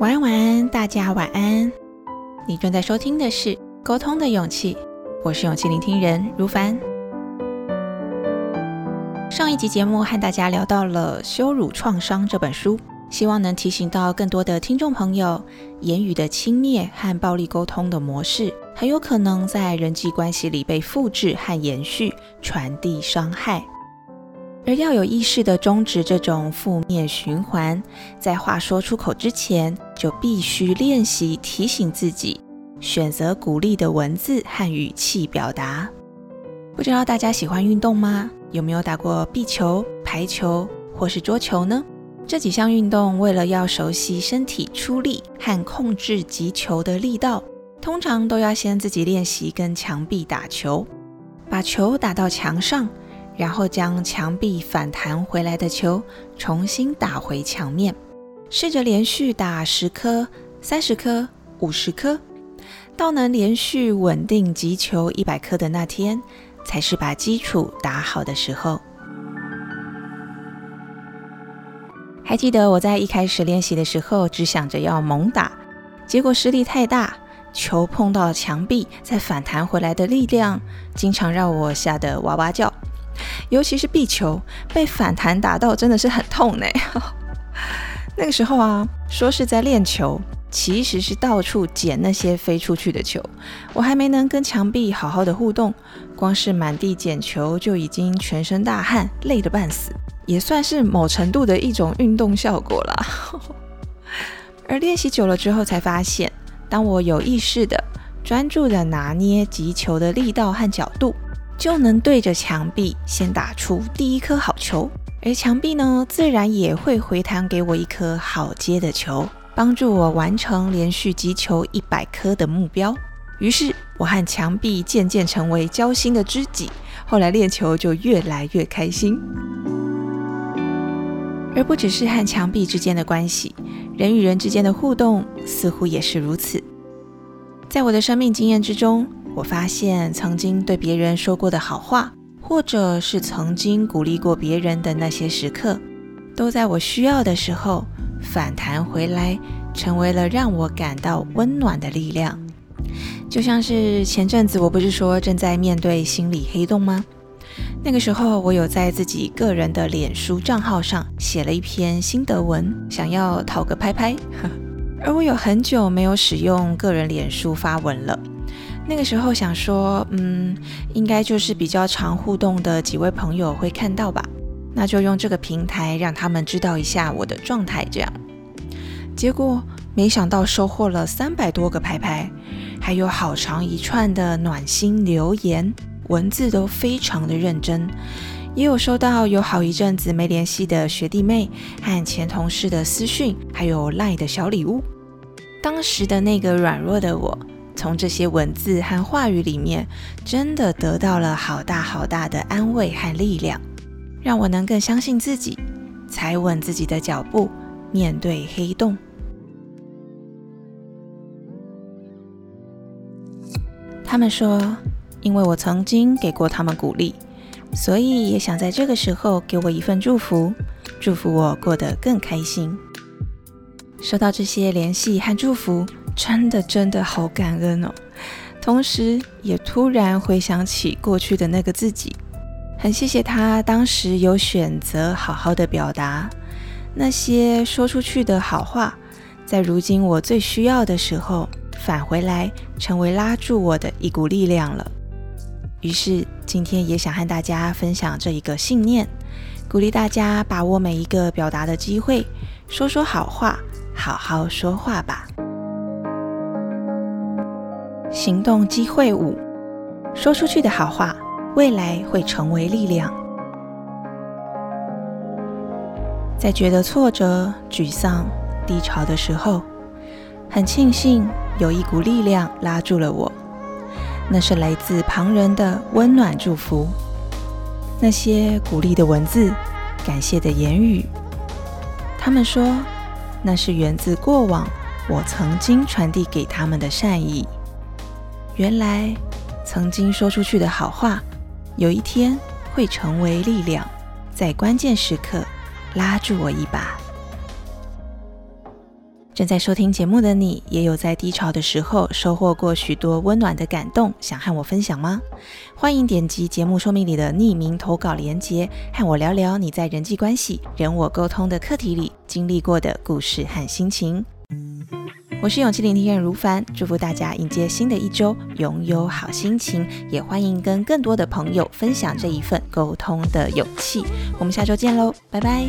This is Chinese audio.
晚安晚安，大家晚安。你正在收听的是沟通的勇气，我是勇气聆听人如凡。上一集节目和大家聊到了《羞辱创伤》这本书，希望能提醒到更多的听众朋友，言语的轻蔑和暴力沟通的模式很有可能在人际关系里被复制和延续，传递伤害。而要有意识地终止这种负面循环，在话说出口之前，就必须练习提醒自己，选择鼓励的文字和语气表达。不知道大家喜欢运动吗？有没有打过壁球、排球或是桌球呢？这几项运动为了要熟悉身体出力和控制击球的力道，通常都要先自己练习跟墙壁打球，把球打到墙上，然后将墙壁反弹回来的球重新打回墙面，试着连续打10颗、30颗、50颗，到能连续稳定击球100颗的那天，才是把基础打好的时候。还记得我在一开始练习的时候，只想着要猛打，结果施力太大，球碰到墙壁再反弹回来的力量，经常让我吓得哇哇叫。尤其是壁球，被反弹打到真的是很痛呢。那个时候啊，说是在练球，其实是到处捡那些飞出去的球。我还没能跟墙壁好好的互动，光是满地捡球就已经全身大汗，累得半死。也算是某程度的一种运动效果啦。而练习久了之后才发现，当我有意识的、专注的拿捏击球的力道和角度，就能对着墙壁先打出第1颗好球，而墙壁呢，自然也会回弹给我一颗好接的球，帮助我完成连续击球100颗的目标。于是，我和墙壁渐渐成为交心的知己，后来练球就越来越开心。而不只是和墙壁之间的关系，人与人之间的互动似乎也是如此。在我的生命经验之中，我发现曾经对别人说过的好话，或者是曾经鼓励过别人的那些时刻，都在我需要的时候反弹回来，成为了让我感到温暖的力量。就像是前阵子我不是说正在面对心理黑洞吗？那个时候我有在自己个人的脸书账号上写了一篇心得文，想要讨个拍拍。而我有很久没有使用个人脸书发文了，那个时候想说应该就是比较常互动的几位朋友会看到吧，那就用这个平台让他们知道一下我的状态这样。结果没想到收获了300多个拍拍，还有好长一串的暖心留言，文字都非常的认真，也有收到有好一阵子没联系的学弟妹和前同事的私讯，还有 LINE 的小礼物。当时的那个软弱的我，从这些文字和话语里面真的得到了好大好大的安慰和力量，让我能更相信自己，踩稳自己的脚步，面对黑洞。他们说，因为我曾经给过他们鼓励，所以也想在这个时候给我一份祝福，祝福我过得更开心。收到这些联系和祝福，真的好感恩哦。同时也突然回想起过去的那个自己，很谢谢他当时有选择好好的表达那些说出去的好话，在如今我最需要的时候返回来，成为拉住我的一股力量了。于是今天也想和大家分享这一个信念，鼓励大家把握每一个表达的机会，说说好话，好好说话吧。行动机会5，说出去的好话，未来会成为力量。在觉得挫折、沮丧、低潮的时候，很庆幸有一股力量拉住了我，那是来自旁人的温暖祝福，那些鼓励的文字、感谢的言语，他们说那是源自过往我曾经传递给他们的善意。原来曾经说出去的好话，有一天会成为力量，在关键时刻拉住我一把。正在收听节目的你，也有在低潮的时候收获过许多温暖的感动，想和我分享吗？欢迎点击节目说明里的匿名投稿连结，和我聊聊你在人际关系、人我沟通的课题里经历过的故事和心情。我是勇气聆听人如凡，祝福大家迎接新的一周，拥有好心情，也欢迎跟更多的朋友分享这一份沟通的勇气。我们下周见喽，拜拜。